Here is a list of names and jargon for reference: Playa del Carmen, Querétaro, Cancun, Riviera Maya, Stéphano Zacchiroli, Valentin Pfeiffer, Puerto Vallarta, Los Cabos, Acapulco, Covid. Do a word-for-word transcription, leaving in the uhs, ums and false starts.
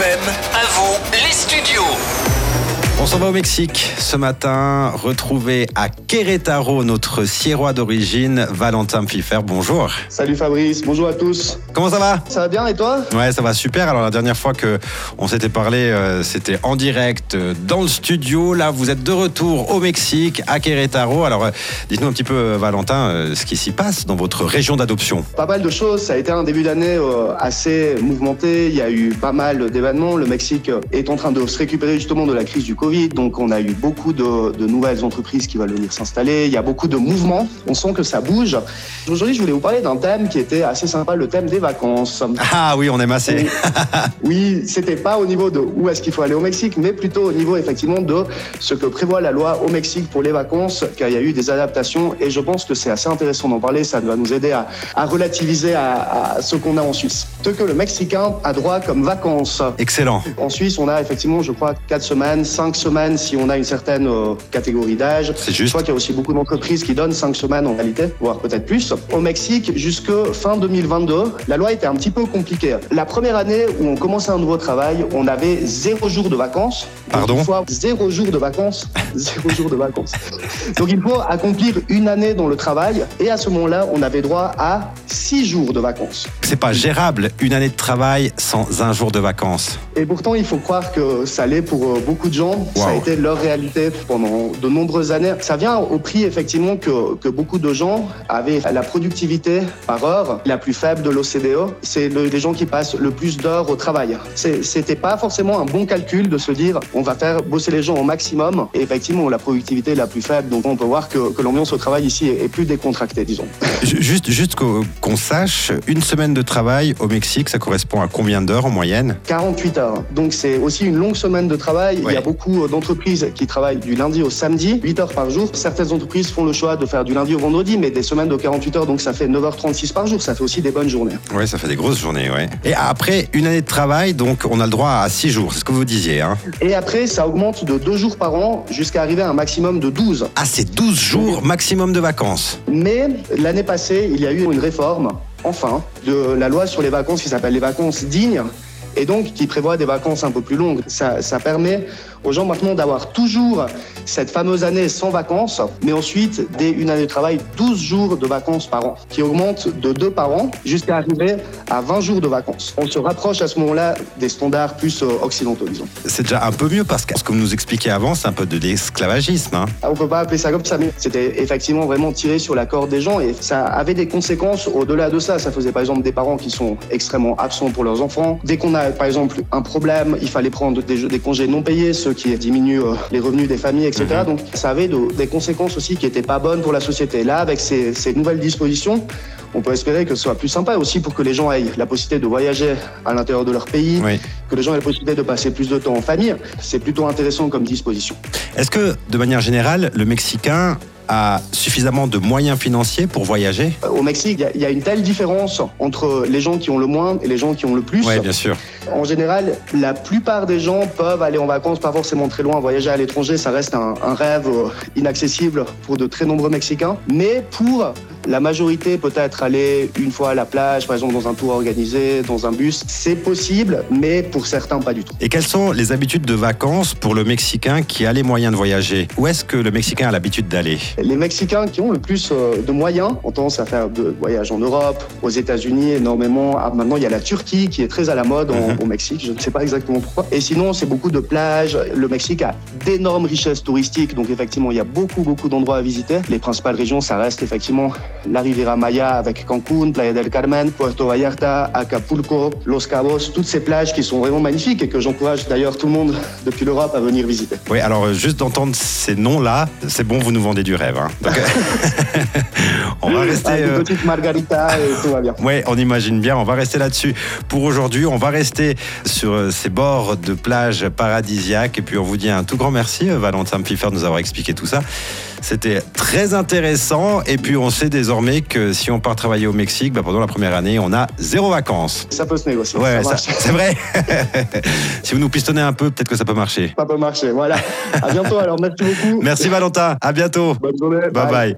F M. À vous, les studios. On s'en va au Mexique ce matin, retrouver à Querétaro notre Sierrois d'origine, Valentin Pfeiffer. Bonjour. Salut Fabrice, bonjour à tous. Comment ça va ? Ça va bien et toi ? Ouais, ça va super. Alors la dernière fois qu'on s'était parlé, euh, c'était en direct euh, dans le studio. Là, vous êtes de retour au Mexique, à Querétaro. Alors euh, dites-nous un petit peu, euh, Valentin, euh, ce qui s'y passe dans votre région d'adoption. Pas mal de choses. Ça a été un début d'année euh, assez mouvementé. Il y a eu pas mal d'événements. Le Mexique est en train de se récupérer justement de la crise du Covid. Donc on a eu beaucoup de, de nouvelles entreprises qui veulent venir s'installer, il y a beaucoup de mouvements, on sent que ça bouge. Aujourd'hui je voulais vous parler d'un thème qui était assez sympa, le thème des vacances. Ah oui, on aime assez. Oui, c'était pas au niveau de où est-ce qu'il faut aller au Mexique, mais plutôt au niveau effectivement de ce que prévoit la loi au Mexique pour les vacances, car il y a eu des adaptations et je pense que c'est assez intéressant d'en parler, ça va nous aider à, à relativiser à, à ce qu'on a en Suisse. Ce que le Mexicain a droit comme vacances. Excellent. En Suisse on a effectivement je crois quatre semaines, cinq semaines semaines si on a une certaine euh, catégorie d'âge. C'est juste. Je crois qu'il y a aussi beaucoup d'entreprises qui donnent cinq semaines en réalité, voire peut-être plus. Au Mexique, jusque fin deux mille vingt-deux, la loi était un petit peu compliquée. La première année où on commençait un nouveau travail, on avait zéro jour de vacances. Pardon ? Donc, fois, zéro jour de vacances. Zéro jour de vacances. Donc il faut accomplir une année dans le travail et à ce moment-là, on avait droit à six jours de vacances. C'est pas gérable, une année de travail sans un jour de vacances. Et pourtant, il faut croire que ça l'est pour euh, beaucoup de gens. Wow. Ça a été leur réalité pendant de nombreuses années. Ça vient au prix, effectivement, que, que beaucoup de gens avaient la productivité par heure la plus faible de l'O C D E. C'est le, les gens qui passent le plus d'heures au travail. C'est, c'était pas forcément un bon calcul de se dire on va faire bosser les gens au maximum. Et effectivement, la productivité est la plus faible. Donc, on peut voir que, que l'ambiance au travail ici est, est plus décontractée, disons. Juste, juste qu'on, qu'on sache, une semaine de travail au Mexique, ça correspond à combien d'heures en moyenne ? quarante-huit heures. Donc, c'est aussi une longue semaine de travail. Ouais. Il y a beaucoup d'entreprises qui travaillent du lundi au samedi, huit heures par jour. Certaines entreprises font le choix de faire du lundi au vendredi, mais des semaines de quarante-huit heures, donc ça fait neuf heures trente-six par jour. Ça fait aussi des bonnes journées. Oui, ça fait des grosses journées, oui. Et après, une année de travail, donc on a le droit à six jours, c'est ce que vous disiez. Hein. Et après, ça augmente de deux jours par an jusqu'à arriver à un maximum de douze. Ah, c'est douze jours maximum de vacances. Mais l'année passée, il y a eu une réforme, enfin, de la loi sur les vacances qui s'appelle les vacances dignes, et donc qui prévoit des vacances un peu plus longues. Ça, ça permet aux gens maintenant d'avoir toujours cette fameuse année sans vacances, mais ensuite, dès une année de travail, douze jours de vacances par an, qui augmente de deux par an jusqu'à arriver à vingt jours de vacances. On se rapproche à ce moment-là des standards plus occidentaux, disons. C'est déjà un peu mieux parce que ce que vous nous expliquiez avant, c'est un peu de l'esclavagisme. Hein. On ne peut pas appeler ça comme ça, mais c'était effectivement vraiment tiré sur la corde des gens et ça avait des conséquences au-delà de ça. Ça faisait par exemple des parents qui sont extrêmement absents pour leurs enfants. Dès qu'on a par exemple un problème, il fallait prendre des, des congés non payés, ce qui diminue euh, les revenus des familles, et cetera. Mmh. Donc ça avait de, des conséquences aussi qui n'étaient pas bonnes pour la société. Là, avec ces, ces nouvelles dispositions, on peut espérer que ce soit plus sympa aussi pour que les gens aient la possibilité de voyager à l'intérieur de leur pays, oui. Que les gens aient la possibilité de passer plus de temps en famille. C'est plutôt intéressant comme disposition. Est-ce que, de manière générale, le Mexicain a suffisamment de moyens financiers pour voyager ? Au Mexique, il y, y a une telle différence entre les gens qui ont le moins et les gens qui ont le plus. Oui, bien sûr. En général, la plupart des gens peuvent aller en vacances, pas forcément très loin, voyager à l'étranger, ça reste un, un rêve inaccessible pour de très nombreux Mexicains. Mais pour la majorité, peut-être aller une fois à la plage, par exemple dans un tour organisé, dans un bus, c'est possible, mais pour certains, pas du tout. Et quelles sont les habitudes de vacances pour le Mexicain qui a les moyens de voyager ? Où est-ce que le Mexicain a l'habitude d'aller ? Les Mexicains qui ont le plus de moyens ont tendance à faire de voyages en Europe, aux États-Unis énormément. Ah, maintenant, il y a la Turquie qui est très à la mode en, au Mexique, je ne sais pas exactement pourquoi. Et sinon, c'est beaucoup de plages. Le Mexique a d'énormes richesses touristiques, donc effectivement, il y a beaucoup, beaucoup d'endroits à visiter. Les principales régions, ça reste effectivement la Riviera Maya avec Cancun, Playa del Carmen, Puerto Vallarta, Acapulco, Los Cabos, toutes ces plages qui sont vraiment magnifiques et que j'encourage d'ailleurs tout le monde depuis l'Europe à venir visiter. Oui, alors juste d'entendre ces noms-là, c'est bon, vous nous vendez du rêve. Hein. Donc, on va rester. Avec une petite margarita et tout va bien. Ouais, on imagine bien. On va rester là-dessus pour aujourd'hui. On va rester sur ces bords de plage paradisiaques. Et puis, on vous dit un tout grand merci, Valentin Pfeiffer, de nous avoir expliqué tout ça. C'était très intéressant. Et puis, on sait désormais que si on part travailler au Mexique, bah, pendant la première année, on a zéro vacances. Ça peut se négocier. Ouais, ça ça, c'est vrai. Si vous nous pistonnez un peu, peut-être que ça peut marcher. Ça peut marcher. Voilà. À bientôt. Alors, merci beaucoup. Merci, Valentin. À bientôt. Bonne Bye bye. bye.